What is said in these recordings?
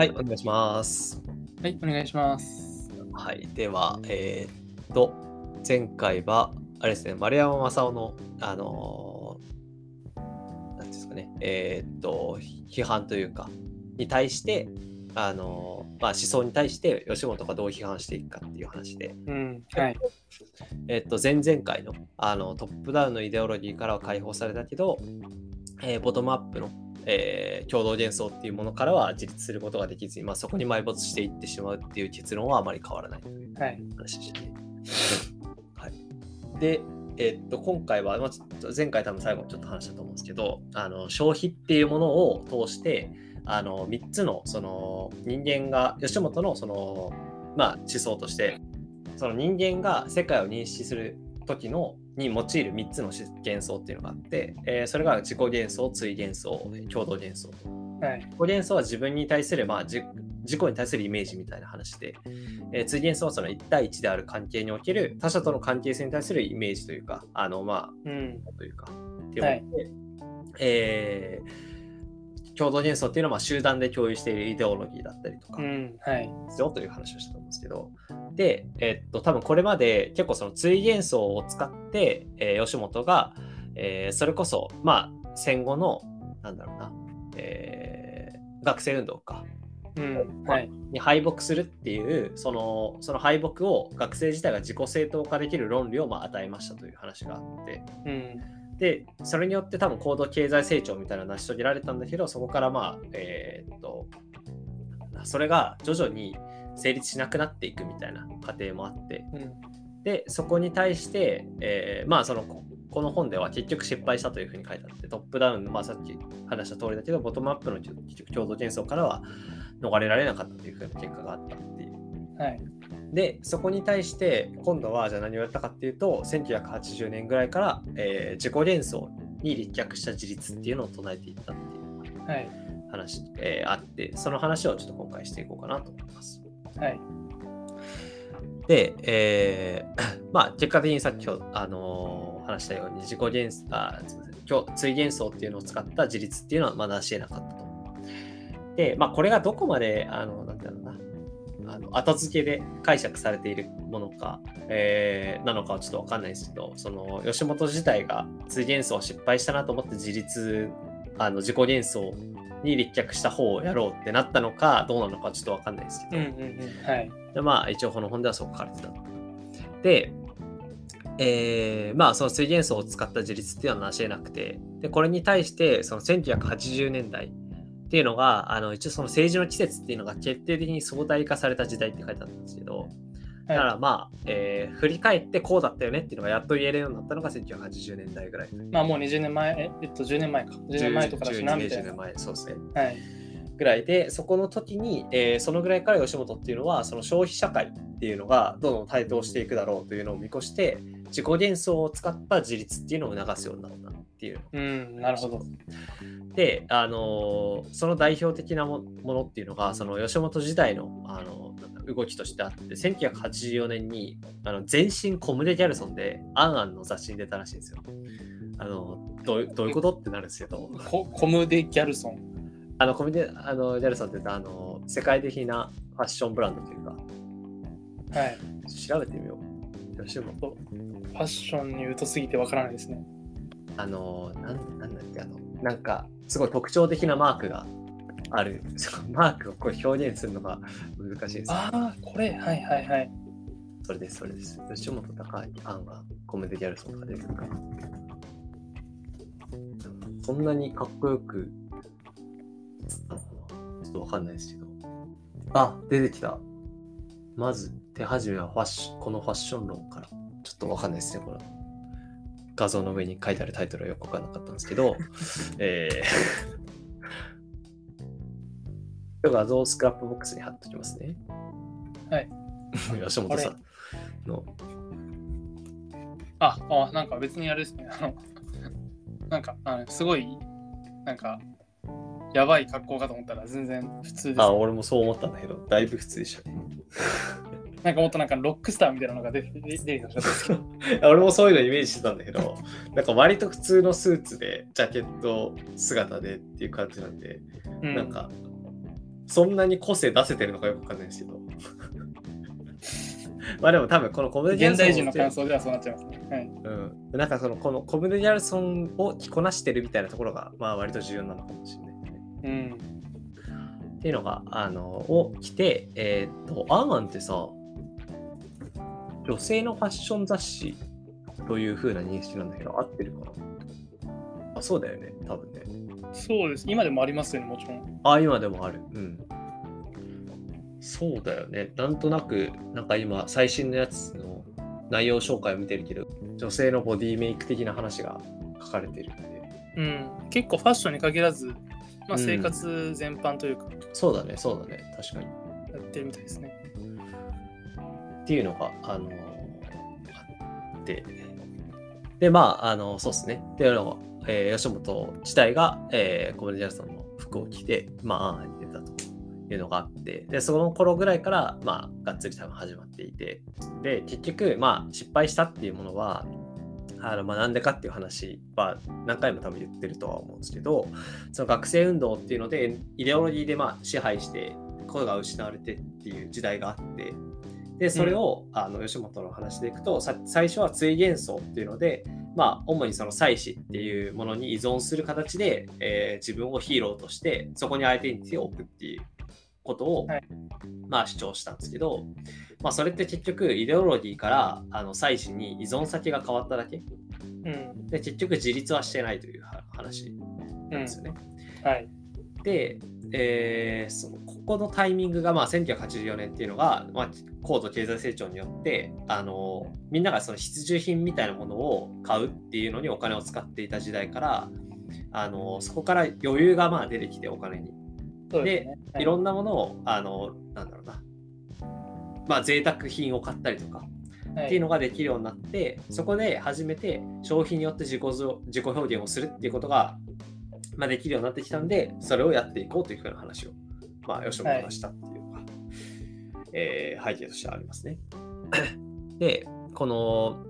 はい、お願いします。はい、お願いします。はい、では、前回は、あれですね、丸山正夫の、なんですかね、批判というか、に対して、思想に対して吉本がどう批判していくかっていう話で、はい、前々回 のトップダウンのイデオロギーからは解放されたけど、ボトムアップの、共同幻想っていうものからは自立することができずに、そこに埋没していってしまうっていう結論はあまり変わらないという話でして、はいはい、で、今回は、ちょっと前回多分最後ちょっと話したと思うんですけど、消費っていうものを通して3つ の人間が吉本 の、思想としてその人間が世界を認識する時のに用いる3つの幻想っていうのがあって、それが自己幻想、対幻想、共同幻想、はい、自己幻想は自分に対する、自己に対するイメージみたいな話で、対幻想はその1対1である関係における他者との関係性に対するイメージというかというかっていうので、共同幻想っていうのは集団で共有しているイデオロギーだったりとかですよという話をしたと思うんですけど、で、多分これまで結構その対幻想を使って、吉本が、それこそ、戦後のなんだろうな、学生運動か、に敗北するっていうその敗北を学生自体が自己正当化できる論理を与えましたという話があって、でそれによって多分高度経済成長みたいなのを成し遂げられたんだけど、そこからそれが徐々に成立しなくなっていくみたいな過程もあって、でそこに対して、この本では結局失敗したというふうに書いてあって、トップダウンの、さっき話した通りだけどボトムアップの結局共同幻想からは逃れられなかったというふうな結果があったっていう。はい、でそこに対して今度はじゃあ何をやったかっていうと、1980年ぐらいから、自己幻想に立脚した自立っていうのを唱えていったっていう話、あって、その話をちょっと今回していこうかなと思います。はい、で、結果的にさっき話したように自己幻想、対幻想っていうのを使った自立っていうのは成し得なかったと。で、これがどこまでなんていうのかな。後付けで解釈されているものか、なのかはちょっと分かんないですけど、その吉本自体が対幻想を失敗したなと思って自立自己幻想に立脚した方をやろうってなったのかどうなのかはちょっと分かんないですけど、で一応この本ではそう書かれてたで、その対幻想を使った自立っていうのは成し得なくて、でこれに対してその1980年代っていうのが一応その政治の季節っていうのが決定的に相対化された時代って書いてあったんですけど、だから振り返ってこうだったよねっていうのがやっと言えるようになったのが1980年代ぐらい。もう20年前10年前か10年前とかだしなみたいな。10年前そうですね。はい。ぐらいでそこの時に、そのぐらいから吉本っていうのはその消費社会っていうのがどんどん台頭していくだろうというのを見越して自己幻想を使った自立っていうのを促すようになったっていう。なるほど。で、その代表的なものっていうのがその吉本時代の、動きとしてあって、1984年に全身小胸ギャルソンでアンアンの雑誌に出たらしいんですよ。どういうことってなるんですけど、小胸ギャルソン小胸ギャルソンって言った世界的なファッションブランドというか、調べてみよう。吉本ファッションに疎すぎてわからないですね。なんだっけなんかすごい特徴的なマークがある。そのマークをこう表現するのが難しいです、ね。これはいはいはい。それですそれです。吉本隆明アンがコメディギャルソンとか出てくるから。そんなにかっこよくちょっとわかんないですけど。出てきた。まず手始めはこのファッション論から。ちょっとわかんないですねこれ。画像の上に書いてあるタイトルはよく分からなかったんですけど、画像をスクラップボックスに貼っておきますね。はい。吉本さんの。なんか別にあれですね。なんかすごいなんかやばい格好かと思ったら全然普通です、ね。俺もそう思ったんだけど、だいぶ普通でしたね。なんかもっとなんかロックスターみたいなのが出てきましたね。俺もそういうのイメージしてたんだけど、なんか割と普通のスーツでジャケット姿でっていう感じなんで、なんかそんなに個性出せてるのかよくわかんないですけどまあでも多分このコムデ・ギャルソン現代人の感想ではそうなっちゃいますね、はい、うん、なんかそのこのコムデ・ギャルソンを着こなしてるみたいなところがまあ割と重要なのかもしれないね、うん、っていうのがを着て、アンアンってさ女性のファッション雑誌という風な認識なんだけど合ってるかな。あ、そうだよね、多分ね。そうです、今でもありますよね、もちろん。あ、今でもある、うん、そうだよね。なんとなくなんか今最新のやつの内容紹介を見てるけど女性のボディメイク的な話が書かれてるんで、うん、結構ファッションに限らず、まあ、生活全般というか、うん、そうだねそうだね、確かにやってるみたいですねっていうのがあって、でまあそうですねっていうのが、吉本自体が、コムデ・ギャルソンの服を着てまあに出たというのがあって、でその頃ぐらいからまあがっつり多分始まっていて、で結局まあ失敗したっていうものはまあなんでかっていう話は何回も多分言ってるとは思うんですけど、その学生運動っていうのでイデオロギーでまあ支配して声が失われてっていう時代があって、でそれを吉本の話でいくと、最初は追幻想っていうのでまあ主にその祭祀っていうものに依存する形で自分をヒーローとしてそこにアイデンティティを置くっていうことを、はい、まあ主張したんですけど、まあ、それって結局イデオロギーから祭祀に依存先が変わっただけ、うん、で結局自立はしてないという話なんですよね、うん、はい、で、そのここのタイミングがまあ1984年っていうのが、まあ、高度経済成長によってみんながその必需品みたいなものを買うっていうのにお金を使っていた時代からそこから余裕がまあ出てきてお金にで、いろんなものをなんだろうな、まあ贅沢品を買ったりとかっていうのができるようになって、はい、そこで初めて消費によって自己表現をするっていうことが、まあ、できるようになってきたんで、それをやっていこうというふうな話を、まあ、吉本がしたっていうのが、はい、背景としてありますね。で、この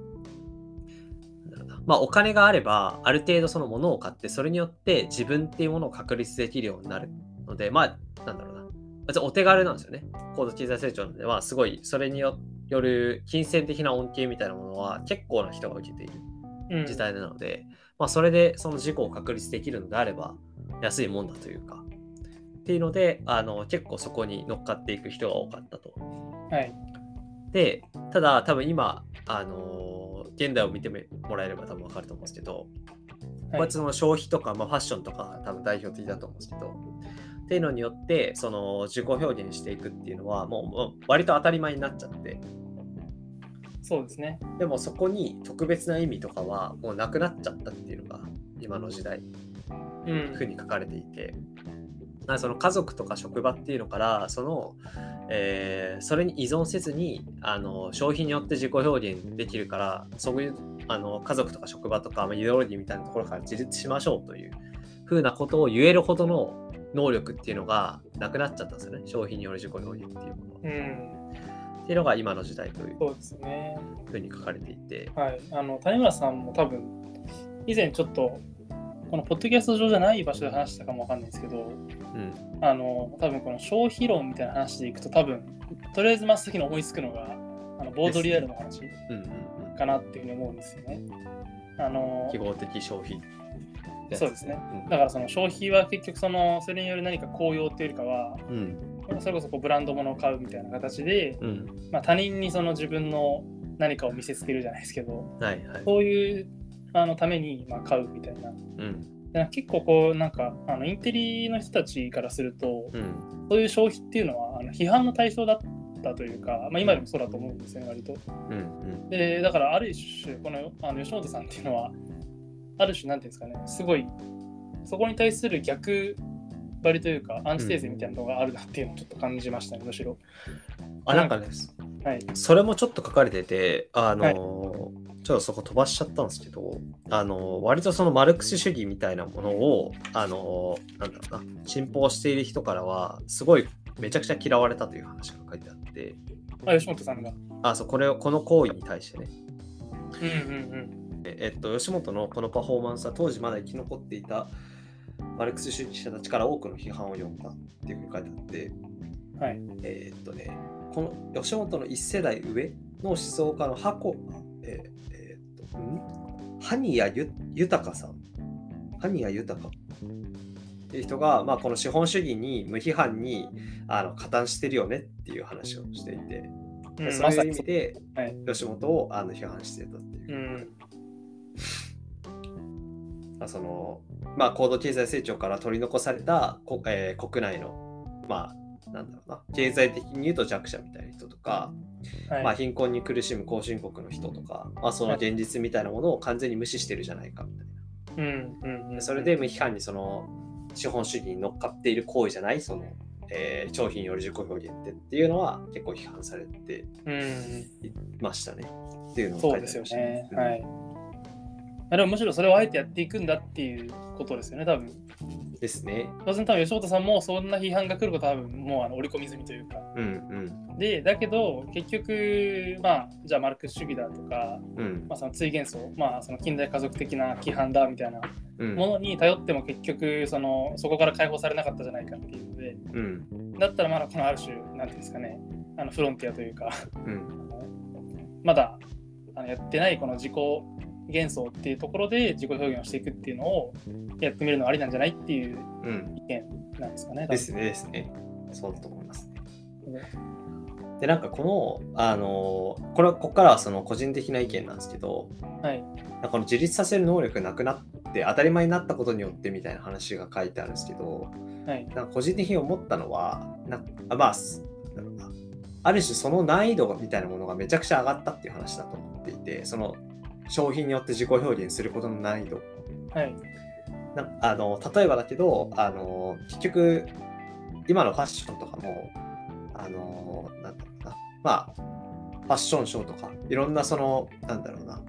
まあ、お金があればある程度そのものを買って、それによって自分っていうものを確立できるようになるので、まあなんだろうな、別にお手軽なんですよね。高度経済成長なので、まあ、すごいそれによる金銭的な恩恵みたいなものは結構な人が受けている時代なので、うん、まあ、それでその自己を確立できるのであれば安いもんだというかっていうので結構そこに乗っかっていく人が多かったと、はい、でただ多分今現代を見てもらえれば多分分かると思うんですけど、はい、こいつの消費とか、まあ、ファッションとか多分代表的だと思うんですけどっていうのによってその自己表現していくっていうのはもう割と当たり前になっちゃって、そうですね、でもそこに特別な意味とかはもうなくなっちゃったっていうのが今の時代というふうに書かれていて、うん、その家族とか職場っていうのからそれに依存せずに消費によって自己表現できるから、そういう家族とか職場とかイデオロギーみたいなところから自立しましょうというふうなことを言えるほどの能力っていうのがなくなっちゃったんですよね、消費による自己表現っていうもの、うん、っていうのが今の時代というふうに書かれていて、はい、谷村さんも多分以前ちょっとこのポッドキャスト上じゃない場所で話したかもわかんないですけど、うん、多分この消費論みたいな話でいくと、多分とりあえず真っ先に思いつくのがボードリアルの話かなっていうふうに思うんですよね、うんうん、記号的消費、そうですね、だからその消費は結局それによる何か効用というよりかは、うん、それこそブランド物を買うみたいな形で、うん、まあ、他人にその自分の何かを見せつけるじゃないですけど、はいはい、そういうためにまあ買うみたいな、うん、だから結構こうなんかインテリの人たちからすると、うん、そういう消費っていうのは批判の対象だったというか、まあ、今でもそうだと思うんですよね、割と、うんうん、でだからある種この吉本さんっていうのはある種なんていうんですかね、すごいそこに対する逆張りというかアンチテーゼみたいなのがあるなっていうのをちょっと感じましたね、むしろ。あ、なんかね、はい、それもちょっと書かれててはい、ちょっとそこ飛ばしちゃったんですけど割とそのマルクス主義みたいなものをなんだろうな、信奉している人からはすごいめちゃくちゃ嫌われたという話が書いてあって、あ、吉本さんがそう、この行為に対してね、うんうんうん、吉本のこのパフォーマンスは当時まだ生き残っていたマルクス主義者たちから多くの批判を呼んだっていうふうに書いてあって、はい、この吉本の一世代上の思想家の羽谷豊さんっていう人が、まあ、この資本主義に無批判に加担してるよねっていう話をしていて、うん、そういう意味で吉本を批判してたっていう、うん、そのまあ高度経済成長から取り残された国内のまあなんだろうな、経済的に言うと弱者みたいな人とか、はい、まあ、貧困に苦しむ後進国の人とか、まあ、その現実みたいなものを完全に無視してるじゃないかみたいな、うんうん、それで無批判にその資本主義に乗っかっている行為じゃないその。商品より自己表現っていうのは結構批判されていましたね、うん、っていうのを書いてありました。そうですよね、うん、はい、でもむしろそれをあえてやっていくんだっていうことですよね、多分ですね。当然多分吉本さんもそんな批判が来ることは多分もう織り込み済みというか、うんうん、でだけど結局、まあ、じゃあマルクス主義だとか、うん、まあ、その追幻想、まあ、その近代家族的な規範だみたいなものに頼っても結局 そこから解放されなかったじゃないかっていうので、うん、だったらまだこのある種なんていうんですかね、フロンティアというか、うん、まだやってないこの自己幻想っていうところで自己表現をしていくっていうのをやってみるのはありなんじゃないっていう意見なんですかね、うん、ですねですね、そうだと思いますね。でなんかこの、これはここからはその個人的な意見なんですけど、はい、なんかこの自立させる能力がなくなって当たり前になったことによってみたいな話が書いてあるんですけど、はい、なんか個人的に思ったのはまあある種その難易度みたいなものがめちゃくちゃ上がったっていう話だと思っていて、その商品によって自己表現することの難易度、はい、例えばだけど結局今のファッションとかもなんだろうな、まあファッションショーとかいろんなそのなんだろうな、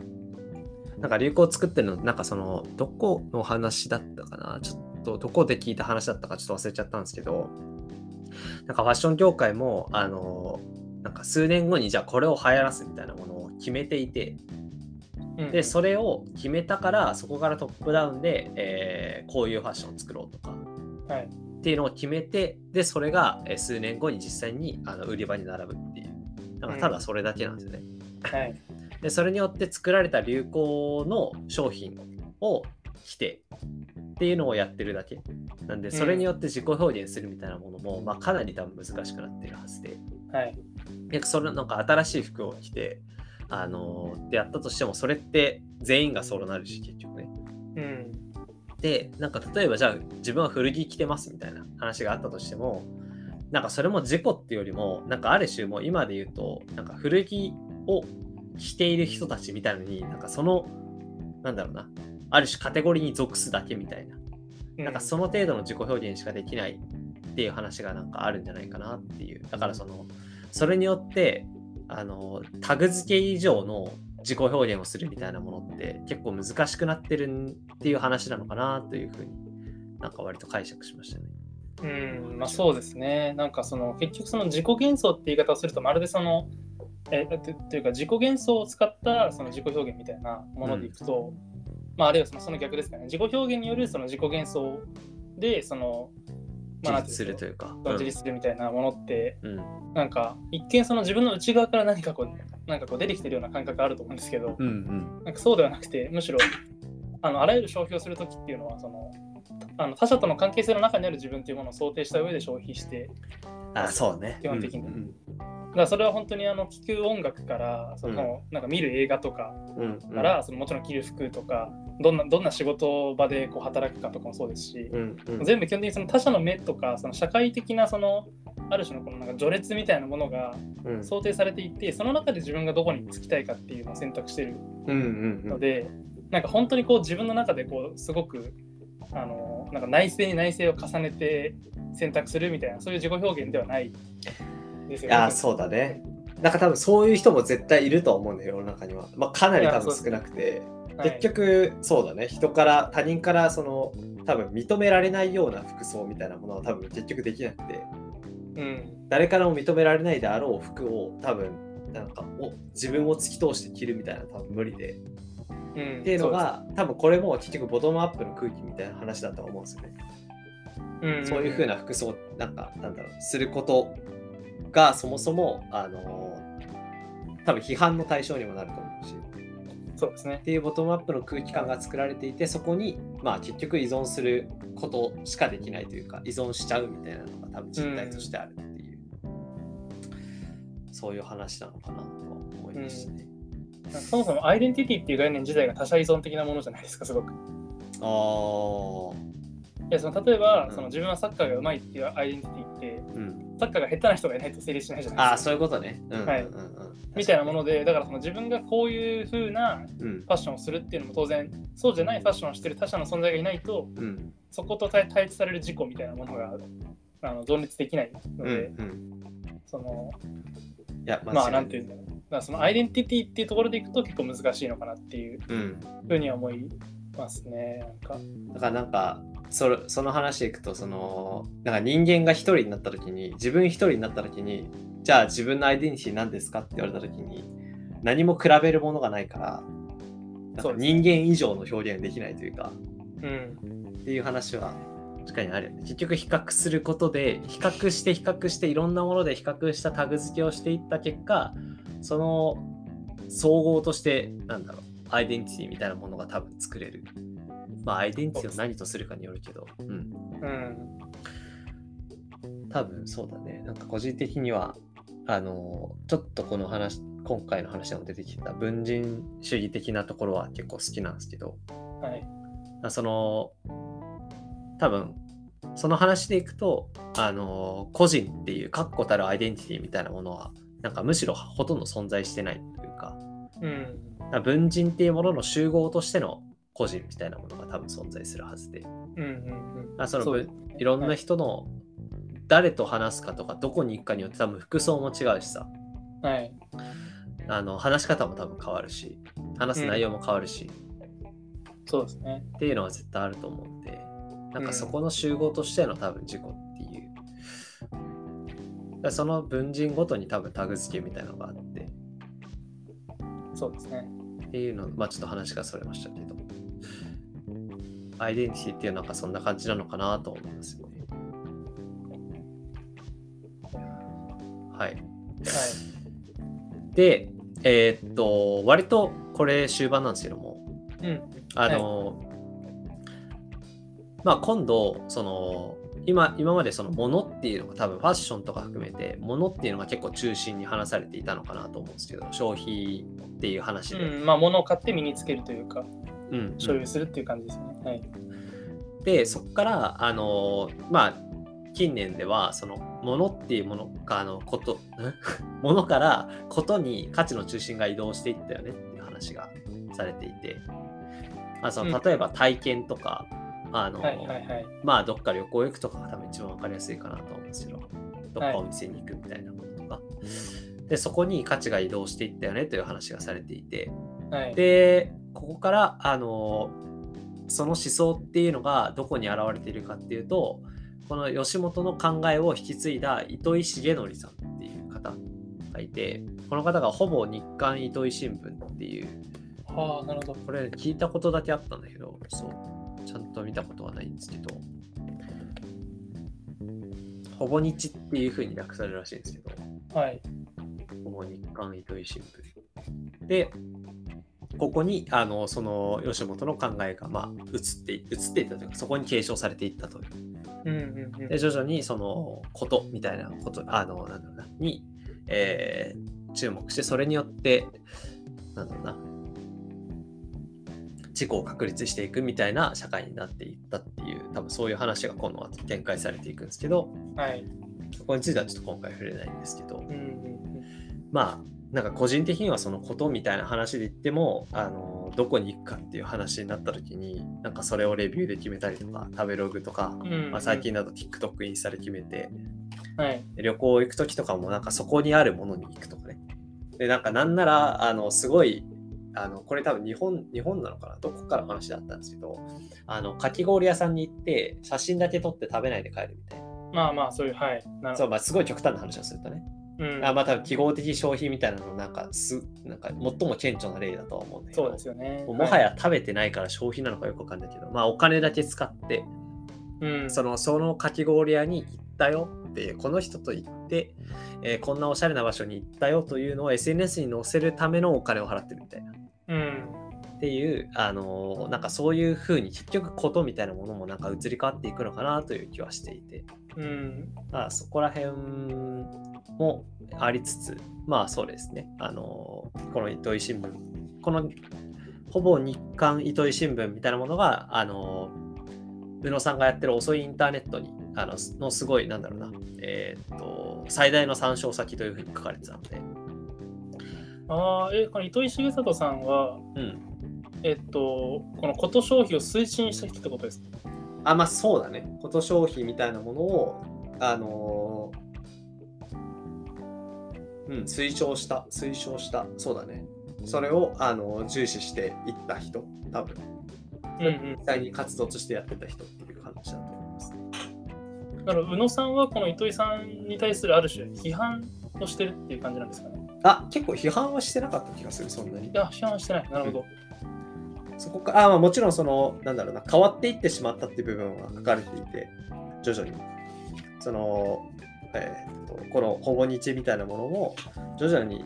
なんか流行を作ってるのなんかそのどこの話だったかな、ちょっとどこで聞いた話だったかちょっと忘れちゃったんですけど、なんかファッション業界もなんか数年後にじゃあこれを流行らすみたいなものを決めていて。でそれを決めたからそこからトップダウンで、こういうファッションを作ろうとか、はい、っていうのを決めて、でそれが数年後に実際に売り場に並ぶっていう、なんかただそれだけなんですよね、はい、でそれによって作られた流行の商品を着てっていうのをやってるだけなんで、それによって自己表現するみたいなものも、まあ、かなり多分難しくなってるはずで、はい、でそれなんか新しい服を着てってやったとしてもそれって全員がそうなるし結局ね、うん、でなんか例えばじゃあ自分は古着着てますみたいな話があったとしても、なんかそれも自己っていうよりもなんかある種もう今で言うとなんか古着を着ている人たちみたいのになんかそのなんだろうな、ある種カテゴリーに属すだけみたいな、うん、なんかその程度の自己表現しかできないっていう話がなんかあるんじゃないかなっていう、だからそれによってタグ付け以上の自己表現をするみたいなものって結構難しくなってるっていう話なのかなというふうになんか割と解釈しましたね。うん、まあそうですね。なんか結局自己幻想って言い方をするとまるでというか自己幻想を使った自己表現みたいなものでいくと、うん、まああるいはその逆ですかね。自己表現による自己幻想で自立するというか、自立するみたいなものって、うん、なんか一見自分の内側から何かこう出てきてるような感覚があると思うんですけど、うんうん、なんかそうではなくて、むしろあらゆる消費をするときっていうのは他者との関係性の中にある自分というものを想定した上で消費して、あ、そうね、基本的に、うんうん、だからそれは本当に聴く音楽からなんか見る映画とかから、うんうん、もちろん着る服とかどんな仕事場でこう働くかとかもそうですし、うんうん、全部基本的に他者の目とか社会的なある種のこのなんか序列みたいなものが想定されていて、うん、その中で自分がどこにつきたいかっていうのを選択してるので、うんうんうん、なんか本当にこう自分の中でこうすごくなんか内省に内省を重ねて選択するみたいな、そういう自己表現ではないですよね。いや、そうだね。なんか多分そういう人も絶対いると思うんだよ、世の中には。まあ、かなり多分少なくて、結局そうだね、人から他人から多分認められないような服装みたいなものは多分結局できなくて、うん、誰からも認められないであろう服を多分なんか自分を突き通して着るみたいな多分無理で、っていうのが、多分これも結局ボトムアップの空気みたいな話だと思うんですよね。そういう風な服装なんだろうすることがそもそも多分批判の対象にもなると思うし、そうですね。っていうボトムアップの空気感が作られていて、そこにまあ結局依存することしかできないというか、依存しちゃうみたいなのが多分実態としてあるっていう、そういう話なのかなと思いましたね。そもそもアイデンティティっていう概念自体が他者依存的なものじゃないですか、すごく。いやその例えば、その自分はサッカーがうまいっていうアイデンティティって、サッカーが下手な人がいないと成立しないじゃないですか。あ、そういうことね。はい。みたいなもので、だからその自分がこういう風なファッションをするっていうのも当然、そうじゃないファッションをしてる他者の存在がいないと、そこと対立される自己みたいなものが存立できないので、そのいやまあなんていうんだろう。だからそのアイデンティティっていうところでいくと結構難しいのかなっていうふうには思いますね。だからその話でいくと、そのなんか人間が一人になった時に、自分一人になった時に、じゃあ自分のアイデンティティ何ですかって言われた時に、何も比べるものがないから、なんか人間以上の表現できないというか、っていう話は確かにあるよね。結局比較することで、比較していろんなもので比較したタグ付けをしていった結果、その総合としてなんだろうアイデンティティみたいなものが多分作れる。まあアイデンティティを何とするかによるけど、多分そうだね。なんか個人的にはちょっとこの話、今回の話でも出てきた文人主義的なところは結構好きなんですけど、はい、その多分その話でいくと個人っていう確固たるアイデンティティみたいなものはなんかむしろほとんど存在してないというか、文人っていうものの集合としての個人みたいなものが多分存在するはずで、いろんな人の誰と話すかとか、どこに行くかによって多分服装も違うしさ、はい、話し方も多分変わるし、話す内容も変わるし、そうですね。っていうのは絶対あると思うんで、なんかそこの集合としての多分自己っていう、その文人ごとに多分タグ付けみたいなのがあって、そうですねっていうの、まあちょっと話がそれましたけど、アイデンティティっていうのはそんな感じなのかなと思いますよね。はい、はい、で割とこれ終盤なんですけども、まあ今度その今までそのものっていうのが多分ファッションとか含めてものっていうのが結構中心に話されていたのかなと思うんですけど、消費っていう話で、まあものを買って身につけるというか、所有するっていう感じですね。はい、でそこからまあ近年ではそのものっていうものかことものからことに価値の中心が移動していったよねっていう話がされていて、その例えば体験とか、まあどっか旅行行くとかが多分一番分かりやすいかなと思うんですけど、どっかお店に行くみたいなものとか、でそこに価値が移動していったよねという話がされていて、でここからその思想っていうのがどこに現れているかっていうと、この吉本の考えを引き継いだ糸井重則さんっていう方がいて、この方がほぼ日刊糸井新聞っていう、なるほど、これ聞いたことだけあったんだけど、そうちゃんと見たことはないんですけど、ほぼ日っていう風に略されるらしいんですけど、ほぼ日刊糸井新聞で、ここにその吉本の考えが、まあ、移っていったというか、そこに継承されていったという、で徐々にそのことみたいなことなんだろうなに、注目して、それによってなんだろうな自己を確立していくみたいな社会になっていったっていう、多分そういう話が今度は展開されていくんですけど、そこについてはちょっと今回触れないんですけど、まあなんか個人的にはそのことみたいな話で言っても、どこに行くかっていう話になった時に、なんかそれをレビューで決めたりとか、食べログとか、まあ、最近だと TikTok インスタで決めて、旅行行く時とかもなんかそこにあるものに行くとかね。でなんならすごいこれ多分日本なのかな、どこから話だったんですけど、かき氷屋さんに行って写真だけ撮って食べないで帰るみたいな。まあまあそういう、はい、なるほど。そう、まあすごい極端な話をするとね、うん、あまあ多分記号的消費みたいなのなんか最も顕著な例だとは思うんだけど、そうですよね、もはや食べてないから消費なのかよくわかんないけど、はい、まあお金だけ使って、うん、そのかき氷屋に行ったよっていう、この人と行って、こんなおしゃれな場所に行ったよというのを SNS に載せるためのお金を払ってるみたいな、うん、っていうなんかそういう風に結局ことみたいなものもなんか移り変わっていくのかなという気はしていて、うん、まあそこら辺もありつつ、まあそうですね、この糸井新聞、このほぼ日刊糸井新聞みたいなものが宇野さんがやってる遅いインターネットにのすごいなんだろうな、最大の参照先というふうに書かれてたので、この糸井重里さんは、うん、このこと消費を推進した人ってことですか？あ、まあそうだね。こと消費みたいなものを推奨した、そうだね。それを重視していった人、多分、うんうん、実際に活動としてやってた人っていう感じだと思います。だから宇野さんはこの糸井さんに対するある種批判をしてるっていう感じなんですかね。あ、結構批判はしてなかった気がする、そんなに。いや、批判はしてない。なるほど。うん、そこから、まあ、もちろんなんだろうな、変わっていってしまったっていう部分は書かれていて、徐々に。このほぼ日みたいなものも、徐々に、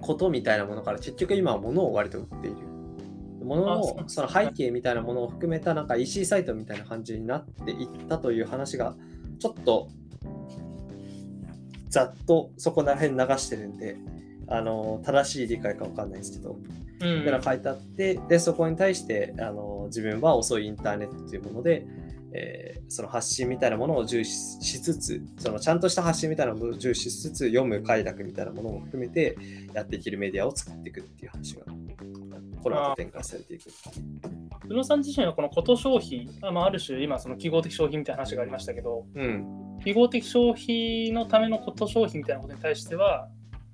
ことみたいなものから、結局今は物を割と売っている。物のその背景みたいなものを含めた、なんか EC サイトみたいな感じになっていったという話が、ちょっと、ざっとそこら辺流してるんで正しい理解か分かんないですけど、うん、だから書いてあって、でそこに対して自分は遅いインターネットというもので、その発信みたいなものを重視しつつ、そのちゃんとした発信みたいなものを重視しつつ、読む快楽みたいなものも含めてやっていけるメディアを作っていくっていう話がこの後展開されていく。宇野さん自身はこのこと消費、ある種今その記号的消費みたいな話がありましたけど、うん、記号的消費のためのこと消費みたいなことに対しては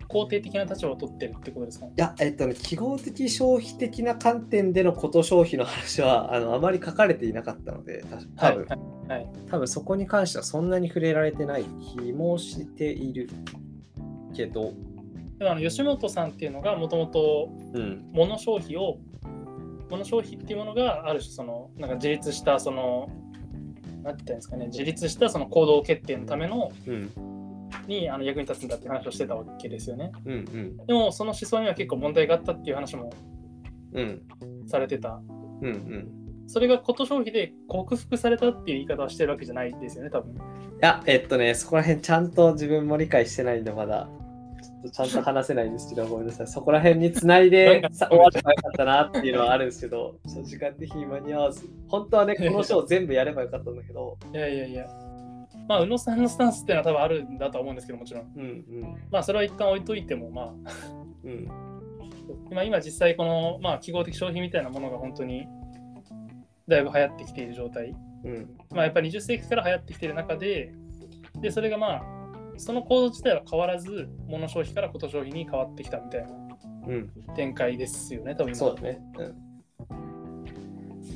肯定的な立場を取ってるってことですかね。いや、記号的消費的な観点でのこと消費の話はあまり書かれていなかったので、多分そこに関してはそんなに触れられてない気もしているけど、でも吉本さんっていうのがもともと物消費っていうものがある種なんか自立したなんて言うんですかね、自立したその行動決定のための、うん、に役に立つんだって話をしてたわけですよね、うんうん、でもその思想には結構問題があったっていう話もされてた、うんうんうん、それがこと消費で克服されたっていう言い方をしてるわけじゃないですよね、多分。いや、そこら辺ちゃんと自分も理解してないんで、まだちゃんと話せないんですけど、ごめんなさい。そこら辺に繋いで終わればよかったなっていうのはあるんですけど、時間的に間に合わず、本当はね、この章全部やればよかったんだけど。いや、まあ宇野さんのスタンスっていうのは多分あるんだと思うんですけど、もちろん。うんうん、まあそれは一旦置いといても、まあ、うん、今実際この、まあ、記号的消費みたいなものが本当にだいぶ流行ってきている状態。うん、まあやっぱり20世紀から流行ってきている中でそれがまあその構造自体は変わらず、物消費からこと消費に変わってきたみたいな展開ですよね、うん、多分。そうだね、うん、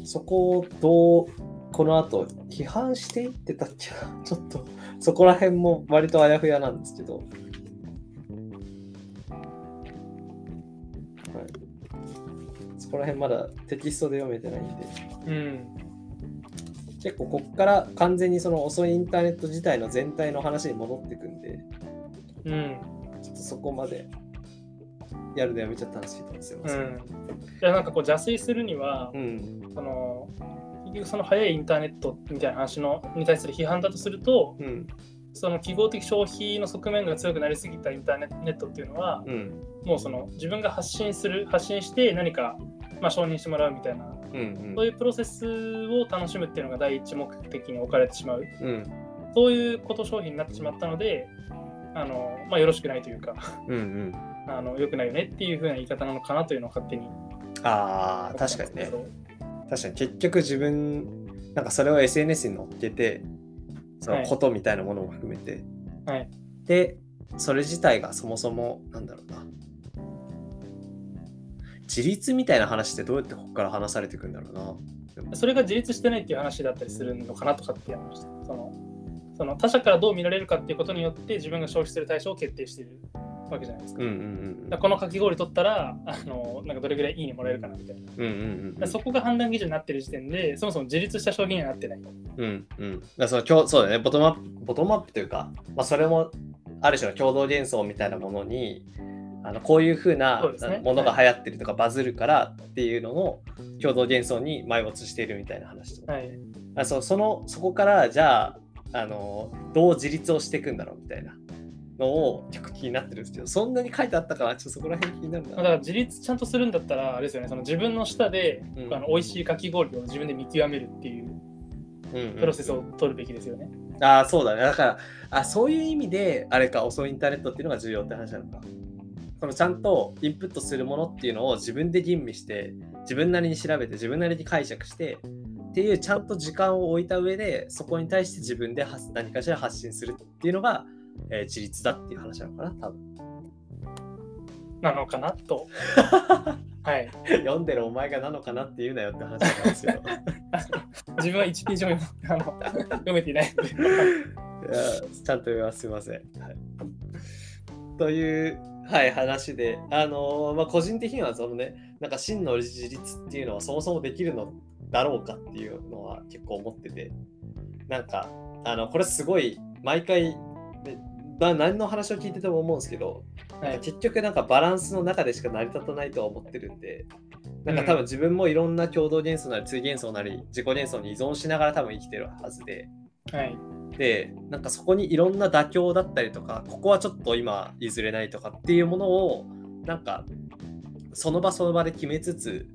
そこをどうこの後批判していってたっけな、ちょっとそこら辺も割とあやふやなんですけど、はい、そこら辺まだテキストで読めてないんで、うん、結構ここから完全にその遅いインターネット自体の全体の話に戻っていくんで、うん、ちょっとそこまでやるのやめちゃったんですけど、すいません。うん、いや、なんかこう邪推するには、うん、結局その早いインターネットみたいな話に対する批判だとすると、うん、その記号的消費の側面が強くなりすぎたインターネットっていうのは、うん、もうその自分が発信して何か、まあ、承認してもらうみたいな、うんうん、そういうプロセスを楽しむっていうのが第一目的に置かれてしまう、うん、そういうこと商品になってしまったので、まあ、よろしくないというか、うんうん、よくないよねっていう風な言い方なのかなというのを勝手に。ああ、確かにね。確かに結局自分なんかそれを SNS に載っけて、そのことみたいなものも含めて、はい、でそれ自体がそもそもなんだろうな。自立みたいな話ってどうやってここから話されていくんだろうな。それが自立してないっていう話だったりするのかなとかって思いました。その他者からどう見られるかっていうことによって自分が消費する対象を決定しているわけじゃないですか。うんうんうん、だからこのかき氷取ったらなんかどれぐらいいいにもらえるかなみたいな。うんうんうん、だそこが判断基準になってる時点でそもそも自立した商品にはなってない。うんうん。だそのそうだね、ボトムアップというか、まあ、それもある種の共同幻想みたいなものにこういう風なものが流行ってるとか、ね、バズるからっていうのの共同幻想に埋没しているみたいな話とか、はい、そこからじゃあどう自立をしていくんだろうみたいなのを結構気になってるんですけど、そんなに書いてあったからちょっとそこら辺気になるな。だから自立ちゃんとするんだったらあれですよね、その自分の舌で、うん、美味しいかき氷を自分で見極めるっていうプロセスを取るべきですよね。うんうん、ああそうだね。だからそういう意味であれか遅いインターネットっていうのが重要って話なのか。そのちゃんとインプットするものっていうのを自分で吟味して自分なりに調べて自分なりに解釈してっていうちゃんと時間を置いた上でそこに対して自分で何かしら発信するっていうのが、自立だっていう話なのかな、多分なのかなとはい、読んでるお前がなのかなって言うなよって話なんですけど自分は1ページも読めていないのでいやちゃんと読みます、すいません、はい、という、はい、話でまあ、個人的にはなんか真の自立っていうのはそもそもできるのだろうかっていうのは結構思ってて、なんかこれすごい毎回何の話を聞いてても思うんですけど、はい、結局なんかバランスの中でしか成り立たないとは思ってるんで、なんか多分自分もいろんな共同元素なり追元素なり自己元素に依存しながら多分生きてるはずで、はい、でなんかそこにいろんな妥協だったりとかここはちょっと今譲れないとかっていうものをなんかその場その場で決めつつ、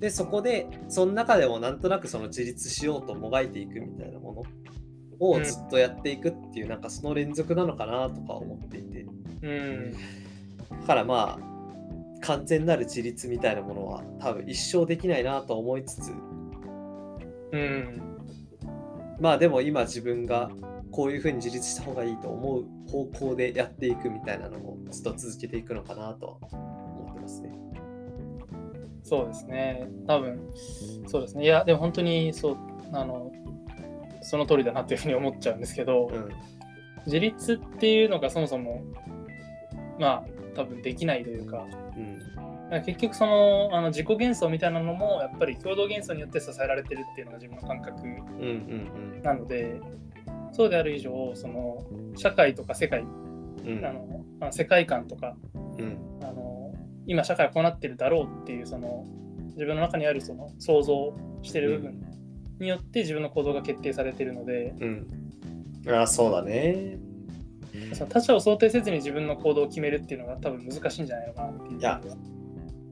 でそこでその中でもなんとなくその自立しようともがいていくみたいなものをずっとやっていくっていう、なんかその連続なのかなとか思っていて、うん、だからまあ完全なる自立みたいなものは多分一生できないなと思いつつ、うん、まあでも今自分がこういう風に自立した方がいいと思う方向でやっていくみたいなのをずっと続けていくのかなと思ってますね。そうですね、多分そうですね。いやでも本当にそうその通りだなというふうに思っちゃうんですけど、うん、自立っていうのがそもそもまあ多分できないというか、うん、だから結局その自己幻想みたいなのもやっぱり共同幻想によって支えられてるっていうのが自分の感覚なので、うんうんうん、そうである以上その社会とか世界、うん、世界観とか、うん、今社会はこうなってるだろうっていうその自分の中にあるその想像してる部分、うんによって自分の行動が決定されているので、うん、あそうだね。他者を想定せずに自分の行動を決めるっていうのが多分難しいんじゃないのかなっていう。いや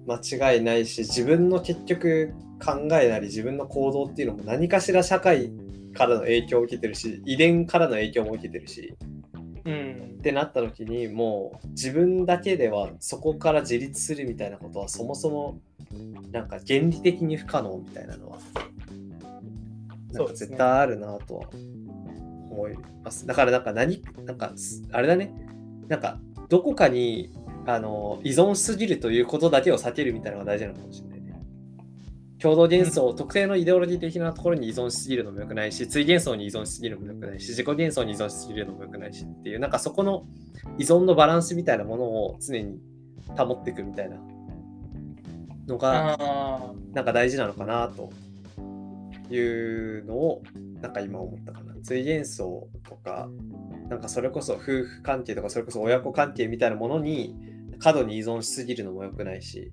間違いないし、自分の結局考えなり自分の行動っていうのも何かしら社会からの影響を受けてるし遺伝からの影響も受けてるし、うん、ってなった時にもう自分だけではそこから自立するみたいなことはそもそもなんか原理的に不可能みたいなのはなんか絶対あるなとは思います。だからなんかあれだね。なんかどこかに依存しすぎるということだけを避けるみたいなのが大事なのかもしれないね。共同幻想、特定のイデオロギー的なところに依存しすぎるのも良くないし、追幻想に依存しすぎるのも良くないし、自己幻想に依存しすぎるのも良くないしっていう、なんかそこの依存のバランスみたいなものを常に保っていくみたいなのがなんか大事なのかなと。いうのをなんか今思ったかな。追元素とかなんかそれこそ夫婦関係とかそれこそ親子関係みたいなものに過度に依存しすぎるのも良くないし、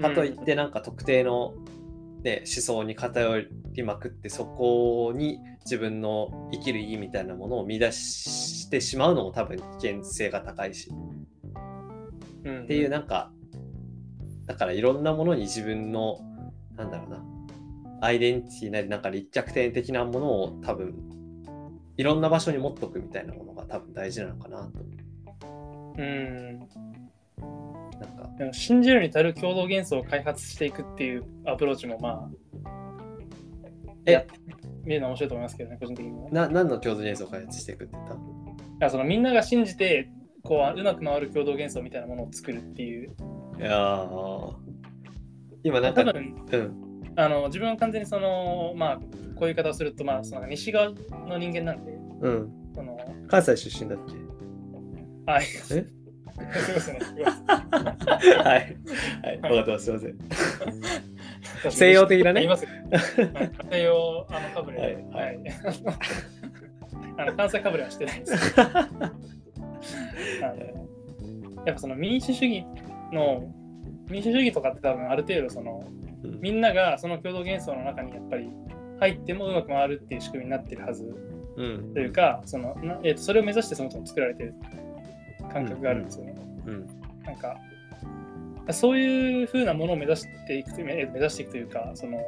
かといってなんか特定の、ね、思想に偏りまくってそこに自分の生きる意義みたいなものを見出してしまうのも多分危険性が高いし、うん、っていうなんかだからいろんなものに自分のなんだろうなアイデンティティなりなんか立脚点的なものを多分いろんな場所に持っとくみたいなものが多分大事なのかなと。なんかでも信じるに足る共同幻想を開発していくっていうアプローチもまあ見るの面白いと思いますけどね、個人的には。何の共同幻想を開発していくって言った？いやそのみんなが信じてこううまく回る共同幻想みたいなものを作るっていう。いや今なんか多分、うん自分は完全にその、まあ、こういう言い方をすると、まあ、その西側の人間なんで、うん、その関西出身だっけ。あ、いえすいません、はいはい、分かってます、すいません西洋的なね、はい、西洋かぶれ、はいはい、関西かぶれはしてないですやっぱその民主主義とかって多分ある程度その、うん、みんながその共同幻想の中にやっぱり入ってもうまく回るっていう仕組みになってるはず、うん、というか それを目指してそもそも作られてる感覚があるんですよね、うんうん、なんかそういう風なものを目指していくというか、そういう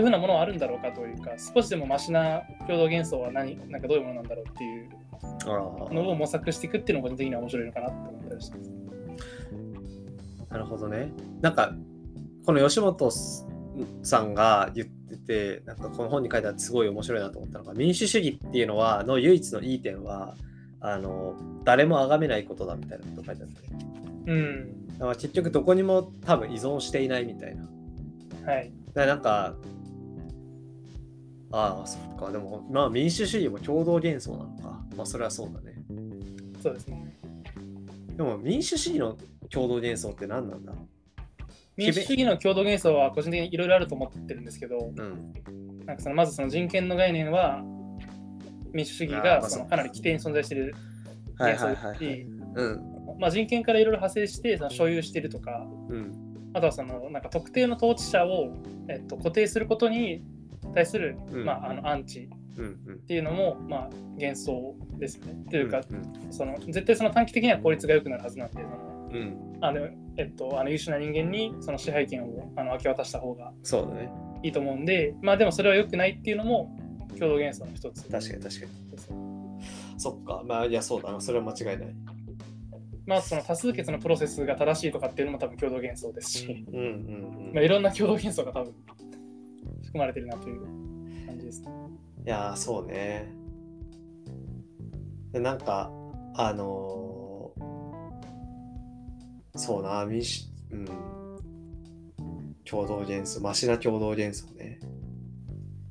風なものはあるんだろうかというか、少しでもマシな共同幻想はなんかどういうものなんだろうっていうのを模索していくっていうのが個人的には面白いのかなって思ったりしてます。なるほどね。なんかこの吉本さんが言ってて、なんかこの本に書いてあってすごい面白いなと思ったのが、民主主義っていうのはの唯一のいい点は誰も崇めないことだみたいなこと書いてあって、うん、だから結局どこにも多分依存していないみたいな。はい。だからなんかああそっか、でもまあ民主主義も共同幻想なのか、まあそれはそうだね。そうですね。でも民主主義の共同幻想って何なんだ。民主主義の共同幻想は個人的にいろいろあると思ってるんですけど、うん、なんかそのまずその人権の概念は民主主義がそのかなり規定に存在している幻想だし、まあ、人権からいろいろ派生してその所有しているとか、うん、あとはそのなんか特定の統治者を、固定することに対する、うん、まあ、アンチっていうのも、うんうん、まあ、幻想ですね。というか、うんうん、その絶対その短期的には効率が良くなるはずなんで、うん、優秀な人間にその支配権を明け渡した方がいいと思うんで、そうだね。まあでもそれは良くないっていうのも共同幻想の一つ。確かに。そっか、まあいやそうだな、それは間違いない。まあその多数決のプロセスが正しいとかっていうのも多分共同幻想ですし、うんうんうん、まあいろんな共同幻想が多分含まれてるなという感じですね。いやそうね。でなんかそうな、うん、共同幻想、マシな共同幻想ね。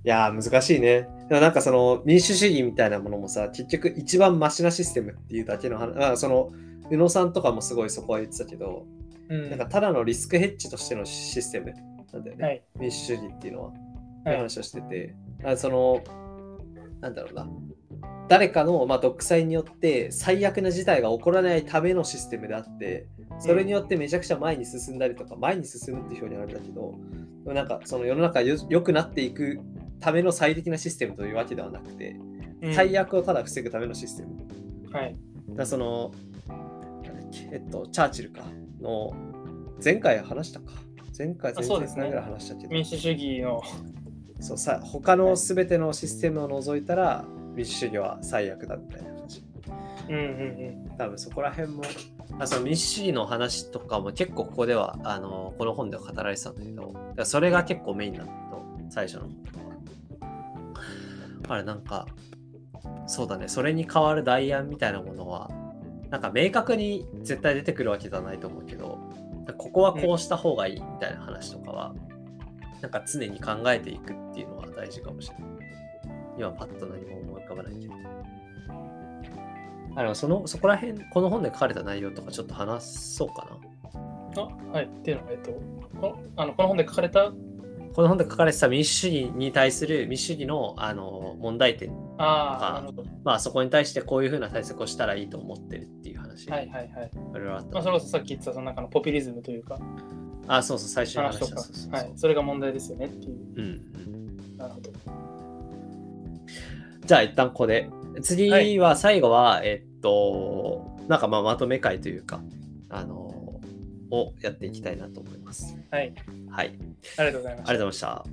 いやー難しいね。なんかその民主主義みたいなものもさ、結局一番マシなシステムっていうだけの話、その宇野さんとかもすごいそこは言ってたけど、うん、なんかただのリスクヘッジとしてのシステムなんだよね、はい、民主主義っていうのは、はい、話をしてて、そのなんだろうな、誰かの、まあ、独裁によって最悪な事態が起こらないためのシステムであって、それによってめちゃくちゃ前に進んだりとか、前に進むっていう表現あるんだけど、でもなんかその世の中良くなっていくための最適なシステムというわけではなくて、うん、最悪をただ防ぐためのシステム、はい、だそのチャーチルかの前回話したけど、民主主義のそうさ、他の全てのシステムを除いたら、はい、民主主義は最悪だみたいな話、うんうんうん、多分そこら辺もその民主主義の話とかも結構ここではこの本では語られてたんだけど、それが結構メインなんだけど、最初の本とかはあれなんかそうだね、それに代わる代案みたいなものはなんか明確に絶対出てくるわけじゃないと思うけど、ここはこうした方がいいみたいな話とかは、うん、なんか常に考えていくっていうのは大事かもしれない。今パッと何も思い浮かばないけど、そこら辺この本で書かれた内容とかちょっと話そうかな。あ、はい、っていうのがこの本で書かれた、この本で書かれてた民主主義に対する民主主義の問題点とか、まあそこに対してこういう風な対策をしたらいいと思ってるっていう話。はいはいはい。まあそれこそさっき言ってたその中のポピュリズムというか。あ、そうそう、最初の話とか。はい。それが問題ですよねっていう。うん。なるほど。じゃあ一旦ここで、次は最後は、はい、なんかまあまとめ会というかをやっていきたいなと思います。はい、はい、ありがとうございました。ありがとうございました。